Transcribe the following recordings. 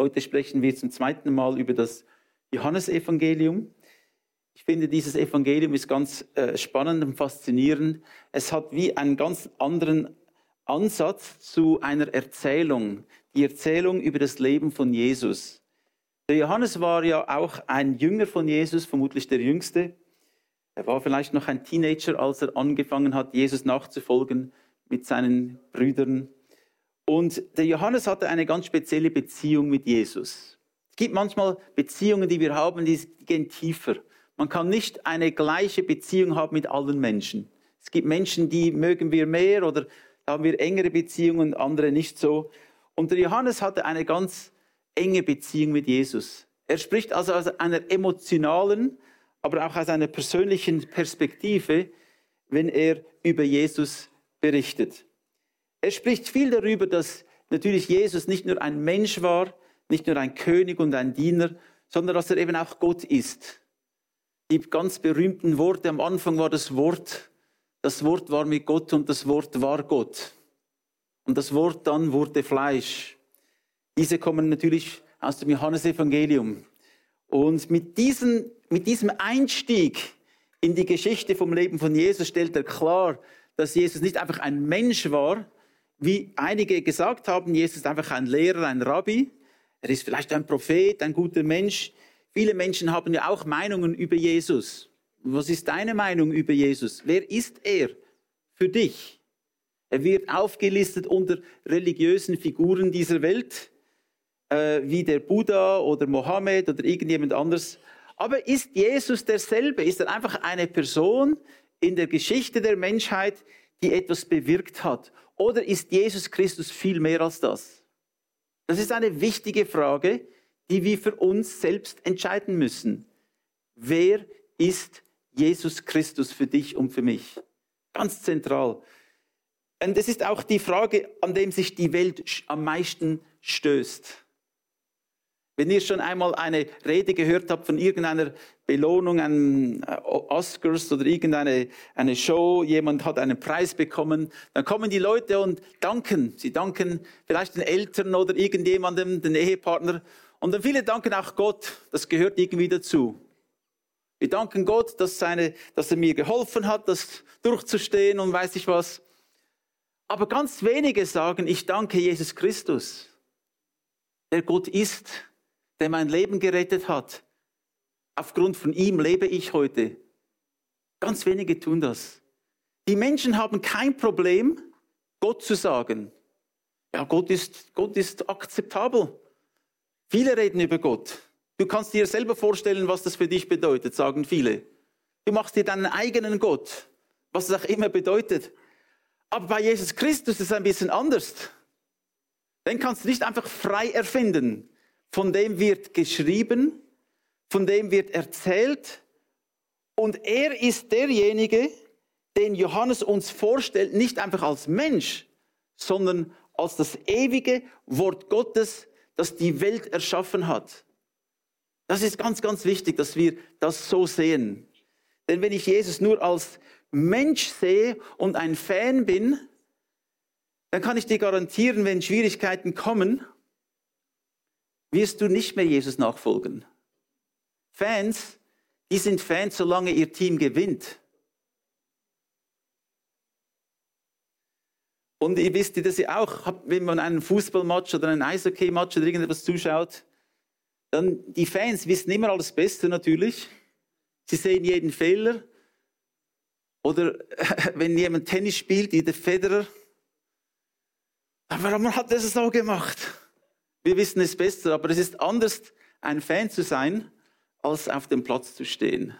Heute sprechen wir zum zweiten Mal über das Johannesevangelium. Ich finde, dieses Evangelium ist ganz spannend und faszinierend. Es hat wie einen ganz anderen Ansatz zu einer Erzählung. Die Erzählung über das Leben von Jesus. Der Johannes war ja auch ein Jünger von Jesus, vermutlich der Jüngste. Er war vielleicht noch ein Teenager, als er angefangen hat, Jesus nachzufolgen mit seinen Brüdern. Und der Johannes hatte eine ganz spezielle Beziehung mit Jesus. Es gibt manchmal Beziehungen, die wir haben, die gehen tiefer. Man kann nicht eine gleiche Beziehung haben mit allen Menschen. Es gibt Menschen, die mögen wir mehr oder haben wir engere Beziehungen, andere nicht so. Und der Johannes hatte eine ganz enge Beziehung mit Jesus. Er spricht also aus einer emotionalen, aber auch aus einer persönlichen Perspektive, wenn er über Jesus berichtet. Er spricht viel darüber, dass natürlich Jesus nicht nur ein Mensch war, nicht nur ein König und ein Diener, sondern dass er eben auch Gott ist. Die ganz berühmten Worte, am Anfang war das Wort war mit Gott und das Wort war Gott. Und das Wort dann wurde Fleisch. Diese kommen natürlich aus dem Johannesevangelium. Und mit diesem Einstieg in die Geschichte vom Leben von Jesus stellt er klar, dass Jesus nicht einfach ein Mensch war, wie einige gesagt haben, Jesus ist einfach ein Lehrer, ein Rabbi. Er ist vielleicht ein Prophet, ein guter Mensch. Viele Menschen haben ja auch Meinungen über Jesus. Was ist deine Meinung über Jesus? Wer ist er für dich? Er wird aufgelistet unter religiösen Figuren dieser Welt, wie der Buddha oder Mohammed oder irgendjemand anders. Aber ist Jesus derselbe? Ist er einfach eine Person in der Geschichte der Menschheit, die etwas bewirkt hat? Oder ist Jesus Christus viel mehr als das? Das ist eine wichtige Frage, die wir für uns selbst entscheiden müssen. Wer ist Jesus Christus für dich und für mich? Ganz zentral. Und es ist auch die Frage, an der sich die Welt am meisten stößt. Wenn ihr schon einmal eine Rede gehört habt von irgendeiner Belohnung, einem Oscars oder irgendeine Show, jemand hat einen Preis bekommen, dann kommen die Leute und danken. Sie danken vielleicht den Eltern oder irgendjemandem, den Ehepartner. Und dann viele danken auch Gott. Das gehört irgendwie dazu. Wir danken Gott, dass er mir geholfen hat, das durchzustehen und weiß ich was. Aber ganz wenige sagen, ich danke Jesus Christus, der Gott ist, der mein Leben gerettet hat. Aufgrund von ihm lebe ich heute. Ganz wenige tun das. Die Menschen haben kein Problem, Gott zu sagen. Ja, Gott ist akzeptabel. Viele reden über Gott. Du kannst dir selber vorstellen, was das für dich bedeutet, sagen viele. Du machst dir deinen eigenen Gott, was das auch immer bedeutet. Aber bei Jesus Christus ist es ein bisschen anders. Den kannst du nicht einfach frei erfinden. Von dem wird geschrieben, von dem wird erzählt. Und er ist derjenige, den Johannes uns vorstellt, nicht einfach als Mensch, sondern als das ewige Wort Gottes, das die Welt erschaffen hat. Das ist ganz, ganz wichtig, dass wir das so sehen. Denn wenn ich Jesus nur als Mensch sehe und ein Fan bin, dann kann ich dir garantieren, wenn Schwierigkeiten kommen, wirst du nicht mehr Jesus nachfolgen. Fans, die sind Fans, solange ihr Team gewinnt. Und ihr wisst ja, dass ihr auch habt, wenn man einen Fußballmatch oder einen Eishockey-Match oder irgendetwas zuschaut, dann die Fans wissen immer alles Beste natürlich. Sie sehen jeden Fehler. Oder wenn jemand Tennis spielt, wie der Federer. Aber warum hat er es so gemacht? Wir wissen es besser, aber es ist anders, ein Fan zu sein, als auf dem Platz zu stehen,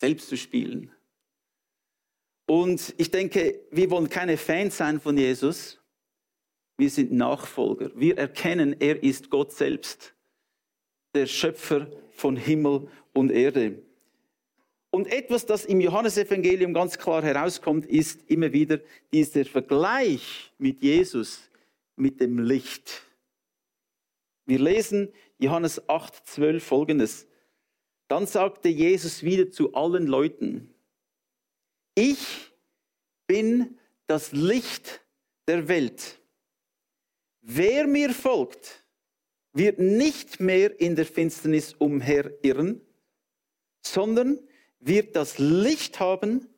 selbst zu spielen. Und ich denke, wir wollen keine Fans sein von Jesus, wir sind Nachfolger. Wir erkennen, er ist Gott selbst, der Schöpfer von Himmel und Erde. Und etwas, das im Johannesevangelium ganz klar herauskommt, ist immer wieder dieser Vergleich mit Jesus, mit dem Licht. Wir lesen Johannes 8,12 folgendes. Dann sagte Jesus wieder zu allen Leuten, ich bin das Licht der Welt. Wer mir folgt, wird nicht mehr in der Finsternis umherirren, sondern wird das Licht haben,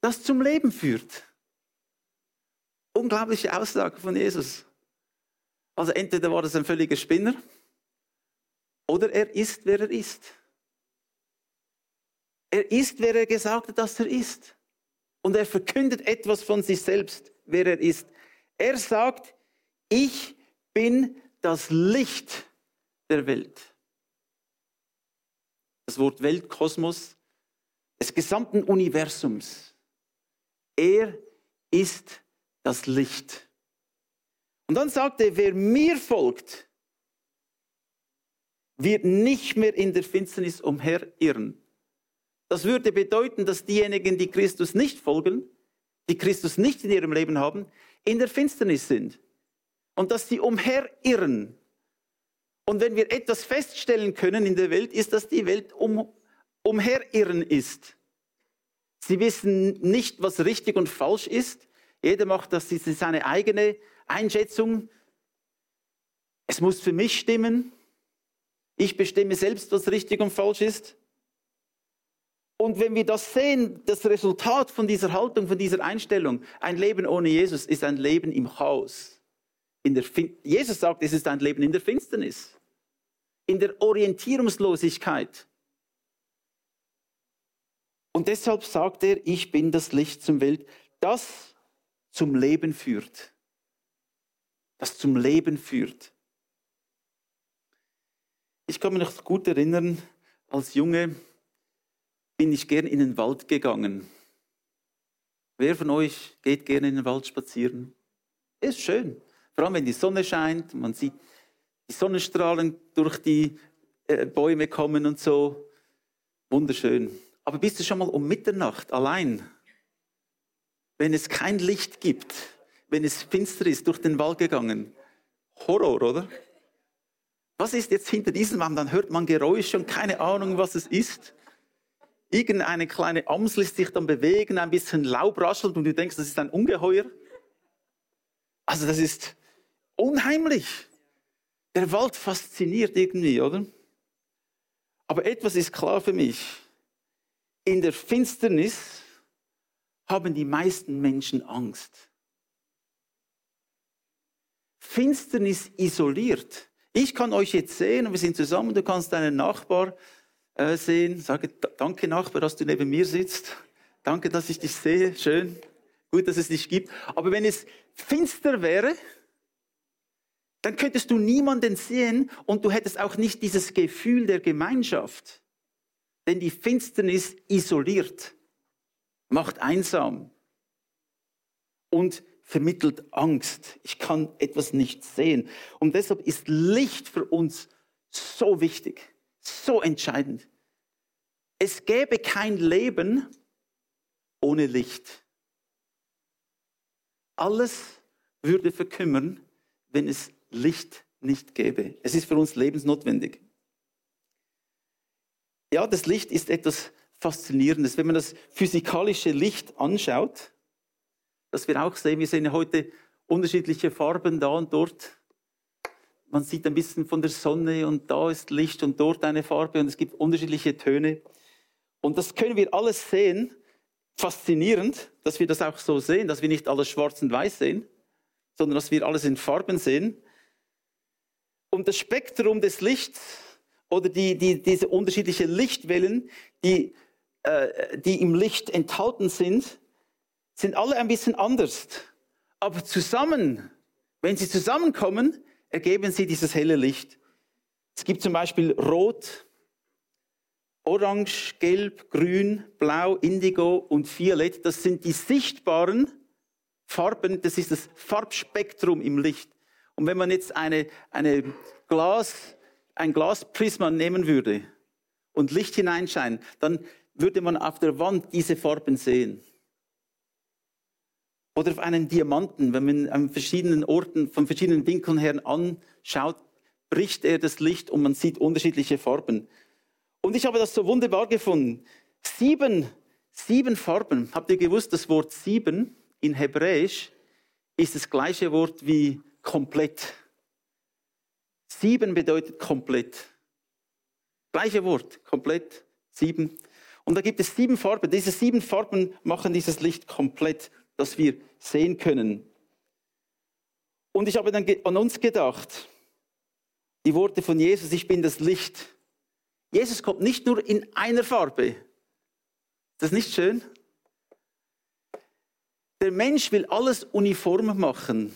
das zum Leben führt. Unglaubliche Aussage von Jesus. Also entweder war das ein völliger Spinner oder er ist, wer er ist. Er ist, wer er gesagt hat, dass er ist. Und er verkündet etwas von sich selbst, wer er ist. Er sagt, ich bin das Licht der Welt. Das Wort Welt, Kosmos, des gesamten Universums. Er ist das Licht. Und dann sagt er, wer mir folgt, wird nicht mehr in der Finsternis umherirren. Das würde bedeuten, dass diejenigen, die Christus nicht folgen, die Christus nicht in ihrem Leben haben, in der Finsternis sind. Und dass sie umherirren. Und wenn wir etwas feststellen können in der Welt, ist, dass die Welt umherirren ist. Sie wissen nicht, was richtig und falsch ist. Jeder macht das seine eigene Einschätzung. Es muss für mich stimmen. Ich bestimme selbst, was richtig und falsch ist. Und wenn wir das sehen, das Resultat von dieser Haltung, von dieser Einstellung, ein Leben ohne Jesus ist ein Leben im Chaos. Jesus sagt, es ist ein Leben in der Finsternis, in der Orientierungslosigkeit. Und deshalb sagt er, ich bin das Licht zum Welt, das zum Leben führt. Das zum Leben führt. Ich kann mich noch gut erinnern, als Junge bin ich gern in den Wald gegangen. Wer von euch geht gerne in den Wald spazieren? Ist schön. Vor allem, wenn die Sonne scheint, man sieht die Sonnenstrahlen durch die Bäume kommen und so. Wunderschön. Aber bist du schon mal um Mitternacht allein? Wenn es kein Licht gibt, wenn es finster ist, durch den Wald gegangen? Horror, oder? Was ist jetzt hinter diesem Mann? Dann hört man Geräusche und keine Ahnung, was es ist. Irgendeine kleine Amsel lässt sich dann bewegen, ein bisschen Laub raschelt und du denkst, das ist ein Ungeheuer. Also das ist unheimlich. Der Wald fasziniert irgendwie, oder? Aber etwas ist klar für mich. In der Finsternis haben die meisten Menschen Angst. Finsternis isoliert. Ich kann euch jetzt sehen und wir sind zusammen, du kannst deinen Nachbar sehen. Sage, danke Nachbar, dass du neben mir sitzt. Danke, dass ich dich sehe. Schön. Gut, dass es dich gibt. Aber wenn es finster wäre, dann könntest du niemanden sehen und du hättest auch nicht dieses Gefühl der Gemeinschaft. Denn die Finsternis isoliert, macht einsam und vermittelt Angst. Ich kann etwas nicht sehen. Und deshalb ist Licht für uns so wichtig. So entscheidend. Es gäbe kein Leben ohne Licht. Alles würde verkümmern, wenn es Licht nicht gäbe. Es ist für uns lebensnotwendig. Ja, das Licht ist etwas Faszinierendes. Wenn man das physikalische Licht anschaut, das wir auch sehen, wir sehen heute unterschiedliche Farben da und dort. Man sieht ein bisschen von der Sonne und da ist Licht und dort eine Farbe und es gibt unterschiedliche Töne. Und das können wir alles sehen. Faszinierend, dass wir das auch so sehen, dass wir nicht alles schwarz und weiß sehen, sondern dass wir alles in Farben sehen. Und das Spektrum des Lichts oder diese unterschiedlichen Lichtwellen, die im Licht enthalten sind, sind alle ein bisschen anders. Aber zusammen, wenn sie zusammenkommen, ergeben sie dieses helle Licht. Es gibt zum Beispiel Rot, Orange, Gelb, Grün, Blau, Indigo und Violett. Das sind die sichtbaren Farben. Das ist das Farbspektrum im Licht. Und wenn man jetzt ein Glasprisma nehmen würde und Licht hineinscheinen, dann würde man auf der Wand diese Farben sehen. Oder auf einem Diamanten, wenn man an verschiedenen Orten, von verschiedenen Winkeln her anschaut, bricht er das Licht und man sieht unterschiedliche Farben. Und ich habe das so wunderbar gefunden. Sieben Farben. Habt ihr gewusst, das Wort 7 in Hebräisch ist das gleiche Wort wie komplett. Sieben bedeutet komplett. Gleiche Wort, komplett, sieben. Und da gibt es sieben Farben. Diese sieben Farben machen dieses Licht komplett, dass wir sehen können. Und ich habe dann an uns gedacht, die Worte von Jesus, ich bin das Licht. Jesus kommt nicht nur in einer Farbe. Ist das nicht schön? Der Mensch will alles uniform machen.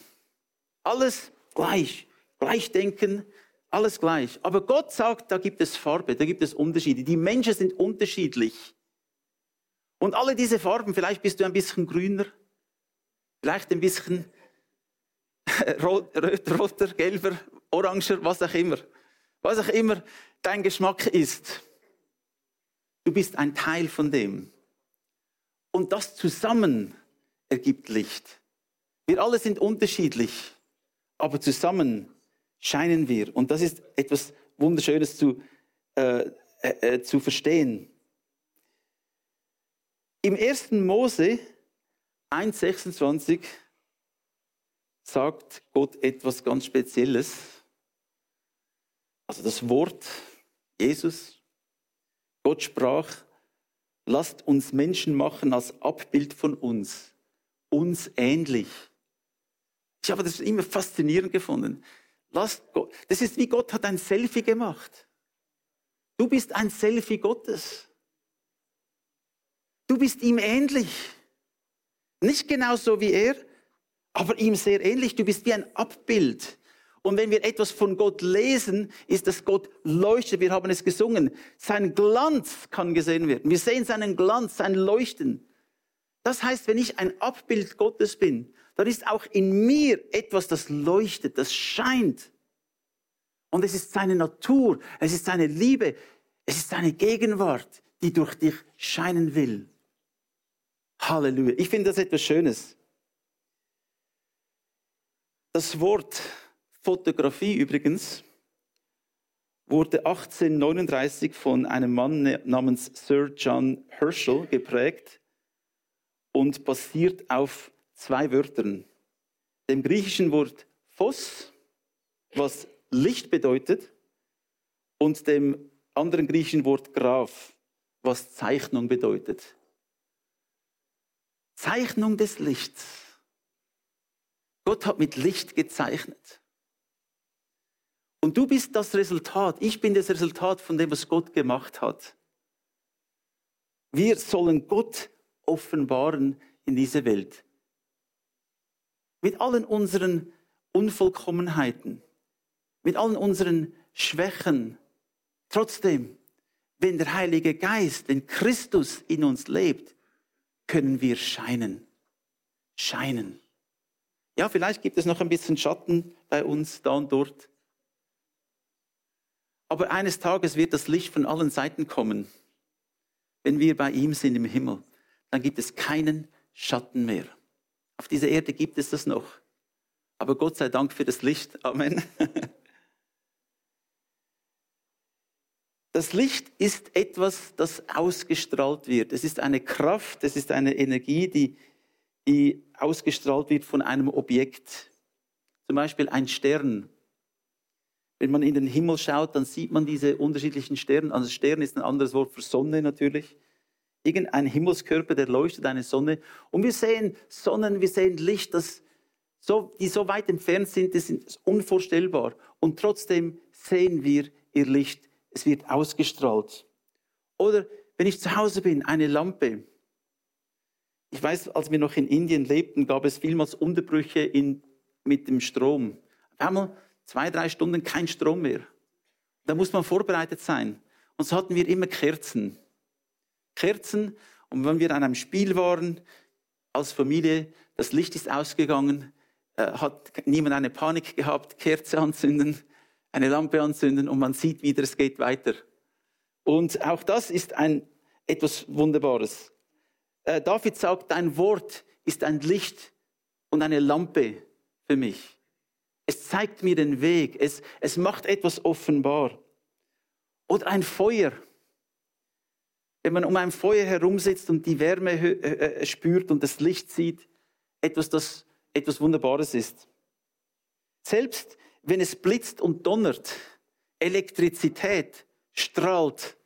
Alles gleich. Gleich denken, alles gleich. Aber Gott sagt, da gibt es Farbe, da gibt es Unterschiede. Die Menschen sind unterschiedlich. Und alle diese Farben, vielleicht bist du ein bisschen grüner, vielleicht ein bisschen roter, gelber, oranger, was auch immer. Was auch immer dein Geschmack ist. Du bist ein Teil von dem. Und das zusammen ergibt Licht. Wir alle sind unterschiedlich, aber zusammen scheinen wir. Und das ist etwas Wunderschönes zu verstehen. Im 1. Mose 1,26 sagt Gott etwas ganz Spezielles. Also das Wort Jesus. Gott sprach, lasst uns Menschen machen als Abbild von uns. Uns ähnlich. Ich habe das immer faszinierend gefunden. Das ist wie Gott hat ein Selfie gemacht. Du bist ein Selfie Gottes. Du bist ihm ähnlich. Nicht genauso wie er, aber ihm sehr ähnlich. Du bist wie ein Abbild. Und wenn wir etwas von Gott lesen, ist das Gott leuchtet. Wir haben es gesungen. Sein Glanz kann gesehen werden. Wir sehen seinen Glanz, sein Leuchten. Das heißt, wenn ich ein Abbild Gottes bin, dann ist auch in mir etwas, das leuchtet, das scheint. Und es ist seine Natur, es ist seine Liebe, es ist seine Gegenwart, die durch dich scheinen will. Halleluja. Ich finde das etwas Schönes. Das Wort Fotografie übrigens wurde 1839 von einem Mann namens Sir John Herschel geprägt und basiert auf 2 Wörtern. Dem griechischen Wort Phos, was Licht bedeutet, und dem anderen griechischen Wort Graph, was Zeichnung bedeutet. Zeichnung des Lichts. Gott hat mit Licht gezeichnet. Und du bist das Resultat, ich bin das Resultat von dem, was Gott gemacht hat. Wir sollen Gott offenbaren in dieser Welt. Mit allen unseren Unvollkommenheiten, mit allen unseren Schwächen. Trotzdem, wenn der Heilige Geist, wenn Christus in uns lebt, können wir scheinen. Scheinen. Ja, vielleicht gibt es noch ein bisschen Schatten bei uns da und dort. Aber eines Tages wird das Licht von allen Seiten kommen. Wenn wir bei ihm sind im Himmel, dann gibt es keinen Schatten mehr. Auf dieser Erde gibt es das noch. Aber Gott sei Dank für das Licht. Amen. Das Licht ist etwas, das ausgestrahlt wird. Es ist eine Kraft, es ist eine Energie, die ausgestrahlt wird von einem Objekt. Zum Beispiel ein Stern. Wenn man in den Himmel schaut, dann sieht man diese unterschiedlichen Sterne. Also Stern ist ein anderes Wort für Sonne natürlich. Irgendein Himmelskörper, der leuchtet, eine Sonne. Und wir sehen Sonnen, wir sehen Licht, die so weit entfernt sind, das ist unvorstellbar. Und trotzdem sehen wir ihr Licht. Es wird ausgestrahlt. Oder wenn ich zu Hause bin, eine Lampe. Ich weiß, als wir noch in Indien lebten, gab es vielmals Unterbrüche mit dem Strom. Einmal 2-3 Stunden kein Strom mehr. Da muss man vorbereitet sein. Und so hatten wir immer Kerzen. Kerzen, und wenn wir an einem Spiel waren, als Familie, das Licht ist ausgegangen, hat niemand eine Panik gehabt, Kerze anzünden, eine Lampe anzünden und man sieht wieder, es geht weiter. Und auch das ist etwas Wunderbares. David sagt, dein Wort ist ein Licht und eine Lampe für mich. Es zeigt mir den Weg, es macht etwas offenbar. Oder ein Feuer. Wenn man um ein Feuer herumsitzt und die Wärme spürt und das Licht sieht, etwas Wunderbares ist. Selbst wenn es blitzt und donnert, Elektrizität strahlt.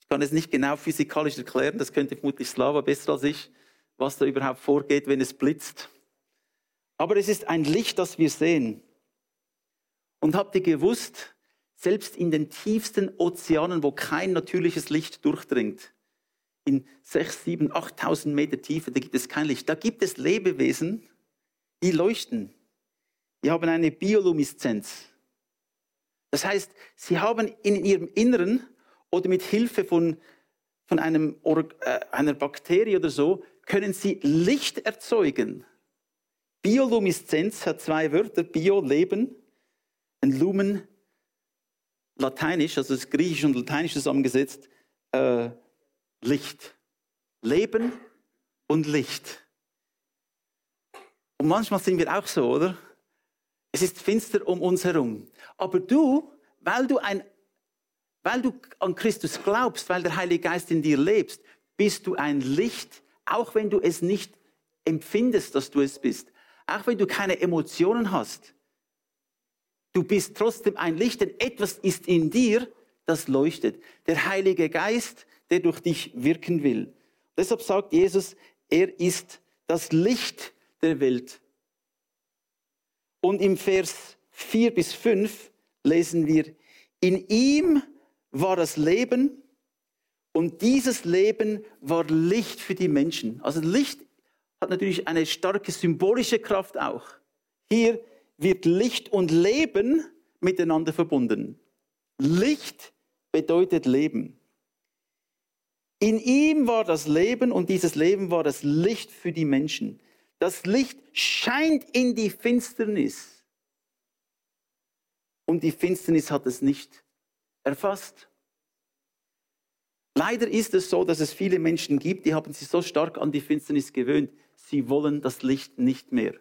Ich kann es nicht genau physikalisch erklären, das könnte vermutlich Slava besser als ich, was da überhaupt vorgeht, wenn es blitzt. Aber es ist ein Licht, das wir sehen. Und habt ihr gewusst, selbst in den tiefsten Ozeanen, wo kein natürliches Licht durchdringt, in 6.000, 7.000, 8.000 Meter Tiefe, da gibt es kein Licht. Da gibt es Lebewesen, die leuchten. Die haben eine Biolumineszenz. Das heißt, sie haben in ihrem Inneren oder mit Hilfe von einer Bakterie oder so, können sie Licht erzeugen. Biolumineszenz hat zwei Wörter, Bio, Leben, ein Lumen, Lateinisch, also das Griechische und Lateinische zusammengesetzt, Licht. Leben und Licht. Und manchmal sind wir auch so, oder? Es ist finster um uns herum. Aber du, weil du an Christus glaubst, weil der Heilige Geist in dir lebst, bist du ein Licht, auch wenn du es nicht empfindest, dass du es bist. Auch wenn du keine Emotionen hast. Du bist trotzdem ein Licht, denn etwas ist in dir, das leuchtet. Der Heilige Geist, der durch dich wirken will. Deshalb sagt Jesus, er ist das Licht der Welt. Und im Vers 4 bis 5 lesen wir, in ihm war das Leben und dieses Leben war Licht für die Menschen. Also Licht hat natürlich eine starke symbolische Kraft auch. Hier wird Licht und Leben miteinander verbunden. Licht bedeutet Leben. In ihm war das Leben und dieses Leben war das Licht für die Menschen. Das Licht scheint in die Finsternis. Und die Finsternis hat es nicht erfasst. Leider ist es so, dass es viele Menschen gibt, die haben sich so stark an die Finsternis gewöhnt, sie wollen das Licht nicht mehr.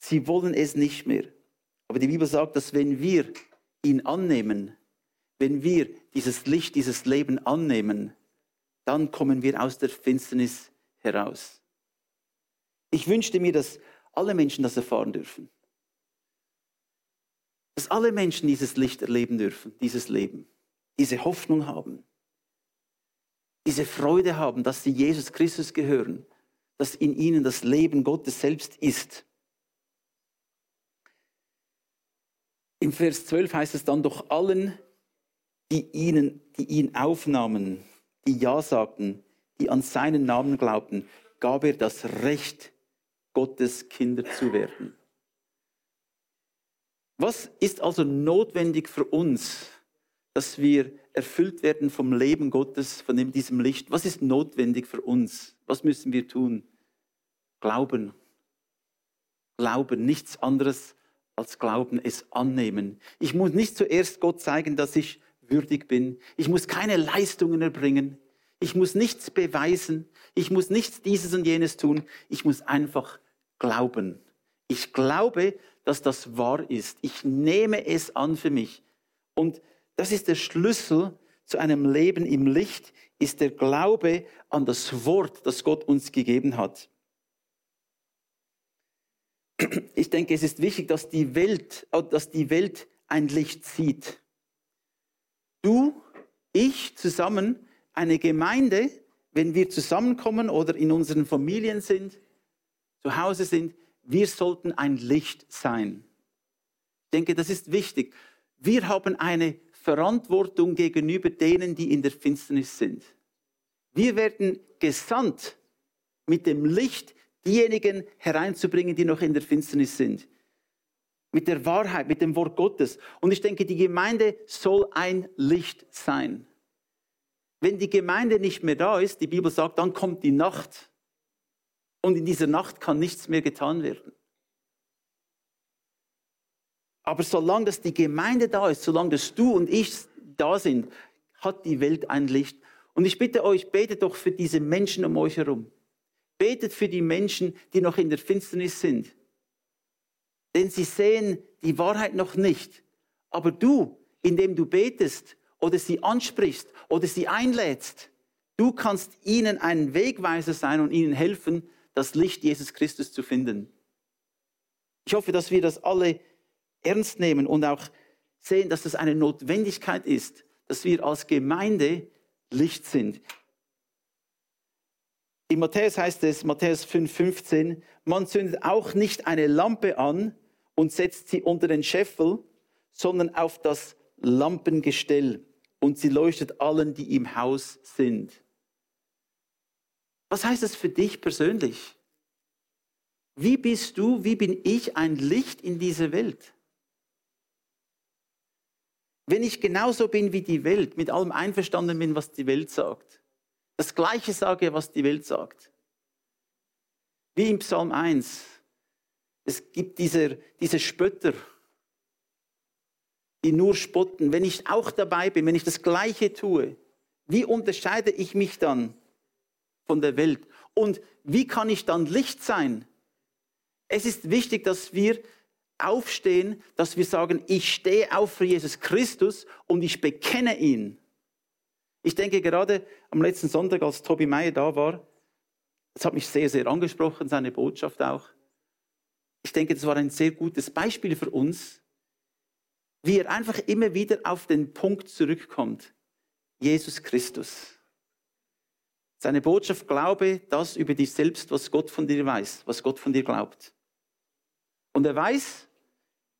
Sie wollen es nicht mehr. Aber die Bibel sagt, dass wenn wir ihn annehmen, wenn wir dieses Licht, dieses Leben annehmen, dann kommen wir aus der Finsternis heraus. Ich wünschte mir, dass alle Menschen das erfahren dürfen. Dass alle Menschen dieses Licht erleben dürfen, dieses Leben, diese Hoffnung haben, diese Freude haben, dass sie Jesus Christus gehören, dass in ihnen das Leben Gottes selbst ist. Im Vers 12 heißt es dann, doch allen, die ihn aufnahmen, die Ja sagten, die an seinen Namen glaubten, gab er das Recht, Gottes Kinder zu werden. Was ist also notwendig für uns, dass wir erfüllt werden vom Leben Gottes, von diesem Licht? Was ist notwendig für uns? Was müssen wir tun? Glauben. Glauben, nichts anderes als Glauben, es annehmen. Ich muss nicht zuerst Gott zeigen, dass ich würdig bin. Ich muss keine Leistungen erbringen. Ich muss nichts beweisen. Ich muss nichts dieses und jenes tun. Ich muss einfach glauben. Ich glaube, dass das wahr ist. Ich nehme es an für mich. Und das ist der Schlüssel zu einem Leben im Licht, ist der Glaube an das Wort, das Gott uns gegeben hat. Ich denke, es ist wichtig, dass die Welt ein Licht sieht. Du, ich zusammen, eine Gemeinde, wenn wir zusammenkommen oder in unseren Familien sind, zu Hause sind, wir sollten ein Licht sein. Ich denke, das ist wichtig. Wir haben eine Verantwortung gegenüber denen, die in der Finsternis sind. Wir werden gesandt, mit dem Licht diejenigen hereinzubringen, die noch in der Finsternis sind. Mit der Wahrheit, mit dem Wort Gottes. Und ich denke, die Gemeinde soll ein Licht sein. Wenn die Gemeinde nicht mehr da ist, die Bibel sagt, dann kommt die Nacht. Und in dieser Nacht kann nichts mehr getan werden. Aber solange dass die Gemeinde da ist, solange dass du und ich da sind, hat die Welt ein Licht. Und ich bitte euch, betet doch für diese Menschen um euch herum. Betet für die Menschen, die noch in der Finsternis sind. Denn sie sehen die Wahrheit noch nicht. Aber du, indem du betest oder sie ansprichst oder sie einlädst, du kannst ihnen ein Wegweiser sein und ihnen helfen, das Licht Jesus Christus zu finden. Ich hoffe, dass wir das alle ernst nehmen und auch sehen, dass das eine Notwendigkeit ist, dass wir als Gemeinde Licht sind. In Matthäus heißt es, Matthäus 5,15, man zündet auch nicht eine Lampe an und setzt sie unter den Scheffel, sondern auf das Lampengestell und sie leuchtet allen, die im Haus sind. Was heißt das für dich persönlich? Wie bist du, wie bin ich ein Licht in dieser Welt? Wenn ich genauso bin wie die Welt, mit allem einverstanden bin, was die Welt sagt, das Gleiche sage, was die Welt sagt. Wie im Psalm 1, es gibt diese Spötter, die nur spotten. Wenn ich auch dabei bin, wenn ich das Gleiche tue, wie unterscheide ich mich dann von der Welt? Und wie kann ich dann Licht sein? Es ist wichtig, dass wir aufstehen, dass wir sagen, ich stehe auf für Jesus Christus und ich bekenne ihn. Ich denke gerade am letzten Sonntag, als Tobi Mayer da war, das hat mich sehr, sehr angesprochen, seine Botschaft auch. Ich denke, das war ein sehr gutes Beispiel für uns, wie er einfach immer wieder auf den Punkt zurückkommt. Jesus Christus. Seine Botschaft, glaube das über dich selbst, was Gott von dir weiß, was Gott von dir glaubt. Und er weiß,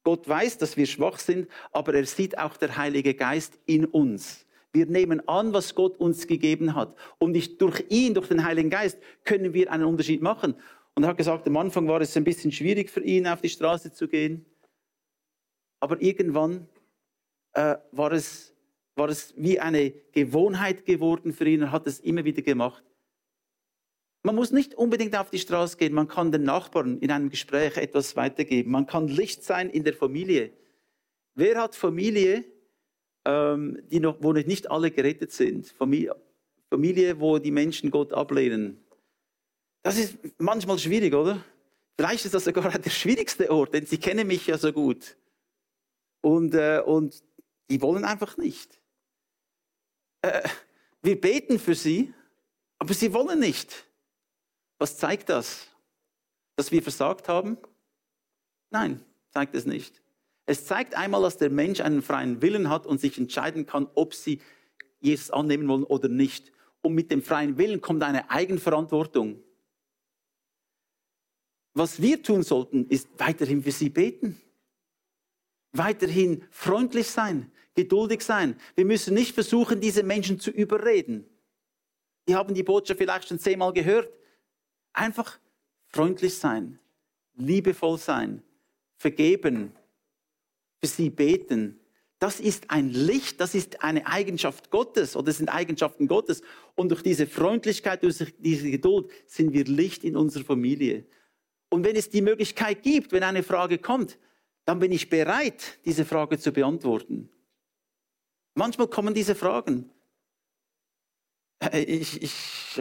Gott weiß, dass wir schwach sind, aber er sieht auch der Heilige Geist in uns. Wir nehmen an, was Gott uns gegeben hat. Und durch ihn, durch den Heiligen Geist, können wir einen Unterschied machen. Und er hat gesagt, am Anfang war es ein bisschen schwierig für ihn, auf die Straße zu gehen. Aber irgendwann war es wie eine Gewohnheit geworden für ihn. Er hat es immer wieder gemacht. Man muss nicht unbedingt auf die Straße gehen. Man kann den Nachbarn in einem Gespräch etwas weitergeben. Man kann Licht sein in der Familie. Wer hat Familie, wo nicht alle gerettet sind? Familie, wo die Menschen Gott ablehnen. Das ist manchmal schwierig, oder? Vielleicht ist das sogar der schwierigste Ort, denn sie kennen mich ja so gut. Und die wollen einfach nicht. Wir beten für sie, aber sie wollen nicht. Was zeigt das? Dass wir versagt haben? Nein, zeigt es nicht. Es zeigt einmal, dass der Mensch einen freien Willen hat und sich entscheiden kann, ob sie Jesus annehmen wollen oder nicht. Und mit dem freien Willen kommt eine Eigenverantwortung. Was wir tun sollten, ist weiterhin für sie beten. Weiterhin freundlich sein, geduldig sein. Wir müssen nicht versuchen, diese Menschen zu überreden. Die haben die Botschaft vielleicht schon 10-mal gehört. Einfach freundlich sein, liebevoll sein, vergeben, für sie beten. Das ist ein Licht, das ist eine Eigenschaft Gottes oder sind Eigenschaften Gottes. Und durch diese Freundlichkeit, durch diese Geduld sind wir Licht in unserer Familie. Und wenn es die Möglichkeit gibt, wenn eine Frage kommt, dann bin ich bereit, diese Frage zu beantworten. Manchmal kommen diese Fragen. Ich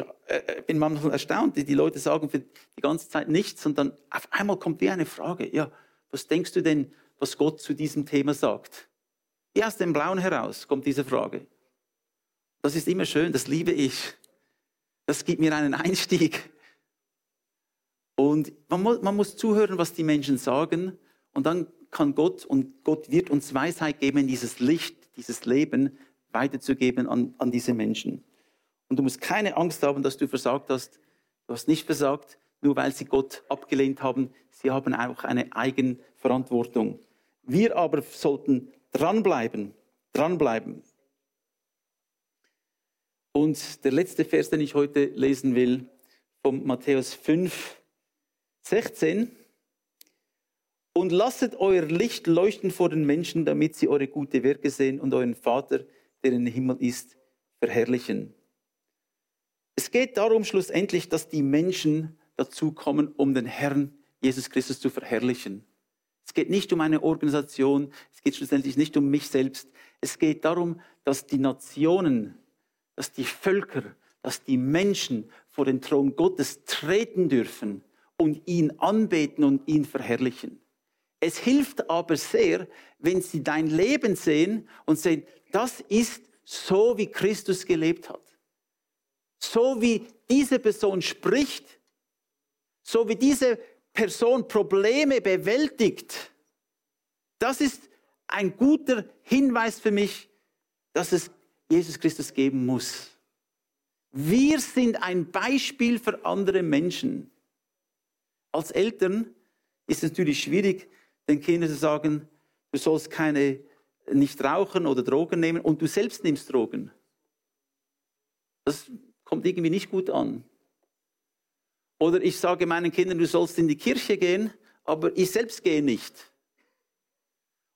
bin manchmal erstaunt, die Leute sagen für die ganze Zeit nichts und dann auf einmal kommt wie eine Frage. Ja, was denkst du denn, was Gott zu diesem Thema sagt? Wie aus dem Blauen heraus kommt diese Frage. Das ist immer schön, das liebe ich. Das gibt mir einen Einstieg. Und man muss zuhören, was die Menschen sagen und dann kann Gott, und Gott wird uns Weisheit geben, dieses Licht, dieses Leben weiterzugeben an diese Menschen. Und du musst keine Angst haben, dass du versagt hast. Du hast nicht versagt, nur weil sie Gott abgelehnt haben. Sie haben auch eine Eigenverantwortung. Wir aber sollten dranbleiben. Und der letzte Vers, den ich heute lesen will, von Matthäus 5, 16. Und lasset euer Licht leuchten vor den Menschen, damit sie eure gute Werke sehen und euren Vater, der im Himmel ist, verherrlichen. Es geht darum schlussendlich, dass die Menschen dazukommen, um den Herrn Jesus Christus zu verherrlichen. Es geht nicht um eine Organisation, es geht schlussendlich nicht um mich selbst. Es geht darum, dass die Nationen, dass die Völker, dass die Menschen vor den Thron Gottes treten dürfen und ihn anbeten und ihn verherrlichen. Es hilft aber sehr, wenn sie dein Leben sehen und sehen, das ist so, wie Christus gelebt hat. So wie diese Person spricht, so wie diese Person Probleme bewältigt, das ist ein guter Hinweis für mich, dass es Jesus Christus geben muss. Wir sind ein Beispiel für andere Menschen. Als Eltern ist es natürlich schwierig, den Kindern zu sagen, du sollst nicht rauchen oder Drogen nehmen und du selbst nimmst Drogen. Das kommt irgendwie nicht gut an. Oder ich sage meinen Kindern, du sollst in die Kirche gehen, aber ich selbst gehe nicht.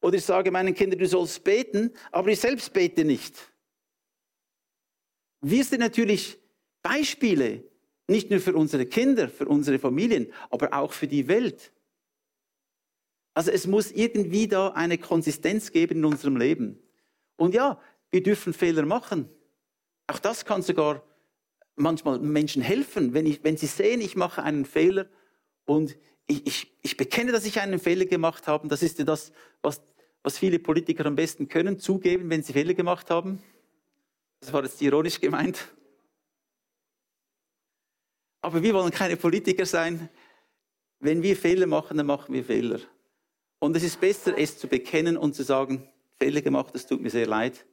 Oder ich sage meinen Kindern, du sollst beten, aber ich selbst bete nicht. Wir sind natürlich Beispiele, nicht nur für unsere Kinder, für unsere Familien, aber auch für die Welt. Also es muss irgendwie da eine Konsistenz geben in unserem Leben. Und ja, wir dürfen Fehler machen. Auch das kann sogar manchmal Menschen helfen, wenn sie sehen, ich mache einen Fehler und ich bekenne, dass ich einen Fehler gemacht habe. Das ist ja das, was viele Politiker am besten können, zugeben, wenn sie Fehler gemacht haben. Das war jetzt ironisch gemeint. Aber wir wollen keine Politiker sein. Wenn wir Fehler machen, dann machen wir Fehler. Und es ist besser, es zu bekennen und zu sagen, Fehler gemacht, das tut mir sehr leid.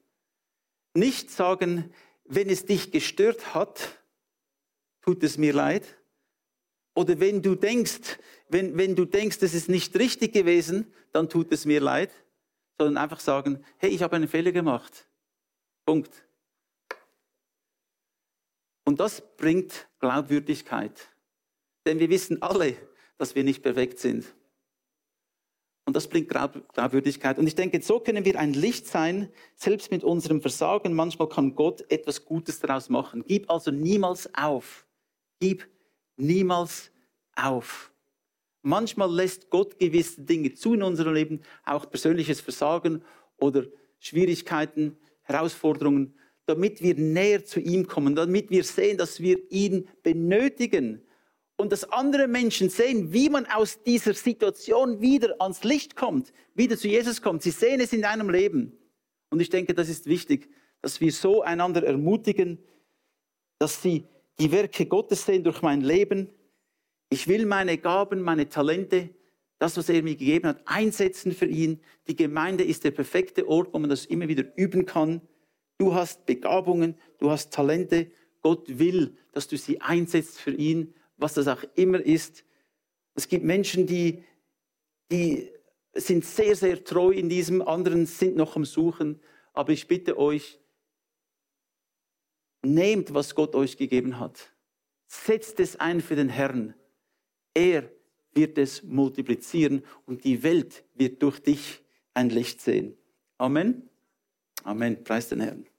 Nicht sagen, wenn es dich gestört hat, tut es mir leid. Oder wenn du denkst, es ist nicht richtig gewesen, dann tut es mir leid. Sondern einfach sagen, hey, ich habe einen Fehler gemacht. Punkt. Und das bringt Glaubwürdigkeit. Denn wir wissen alle, dass wir nicht perfekt sind. Und das bringt Glaubwürdigkeit. Und ich denke, so können wir ein Licht sein, selbst mit unserem Versagen. Manchmal kann Gott etwas Gutes daraus machen. Gib also niemals auf. Gib niemals auf. Manchmal lässt Gott gewisse Dinge zu in unserem Leben, auch persönliches Versagen oder Schwierigkeiten, Herausforderungen, damit wir näher zu ihm kommen, damit wir sehen, dass wir ihn benötigen. Und dass andere Menschen sehen, wie man aus dieser Situation wieder ans Licht kommt, wieder zu Jesus kommt. Sie sehen es in deinem Leben. Und ich denke, das ist wichtig, dass wir so einander ermutigen, dass sie die Werke Gottes sehen durch mein Leben. Ich will meine Gaben, meine Talente, das, was er mir gegeben hat, einsetzen für ihn. Die Gemeinde ist der perfekte Ort, wo man das immer wieder üben kann. Du hast Begabungen, du hast Talente. Gott will, dass du sie einsetzt für ihn, was das auch immer ist. Es gibt Menschen, die sind sehr, sehr treu in diesem, anderen sind noch am Suchen. Aber ich bitte euch, nehmt, was Gott euch gegeben hat. Setzt es ein für den Herrn. Er wird es multiplizieren und die Welt wird durch dich ein Licht sehen. Amen. Amen. Preis den Herrn.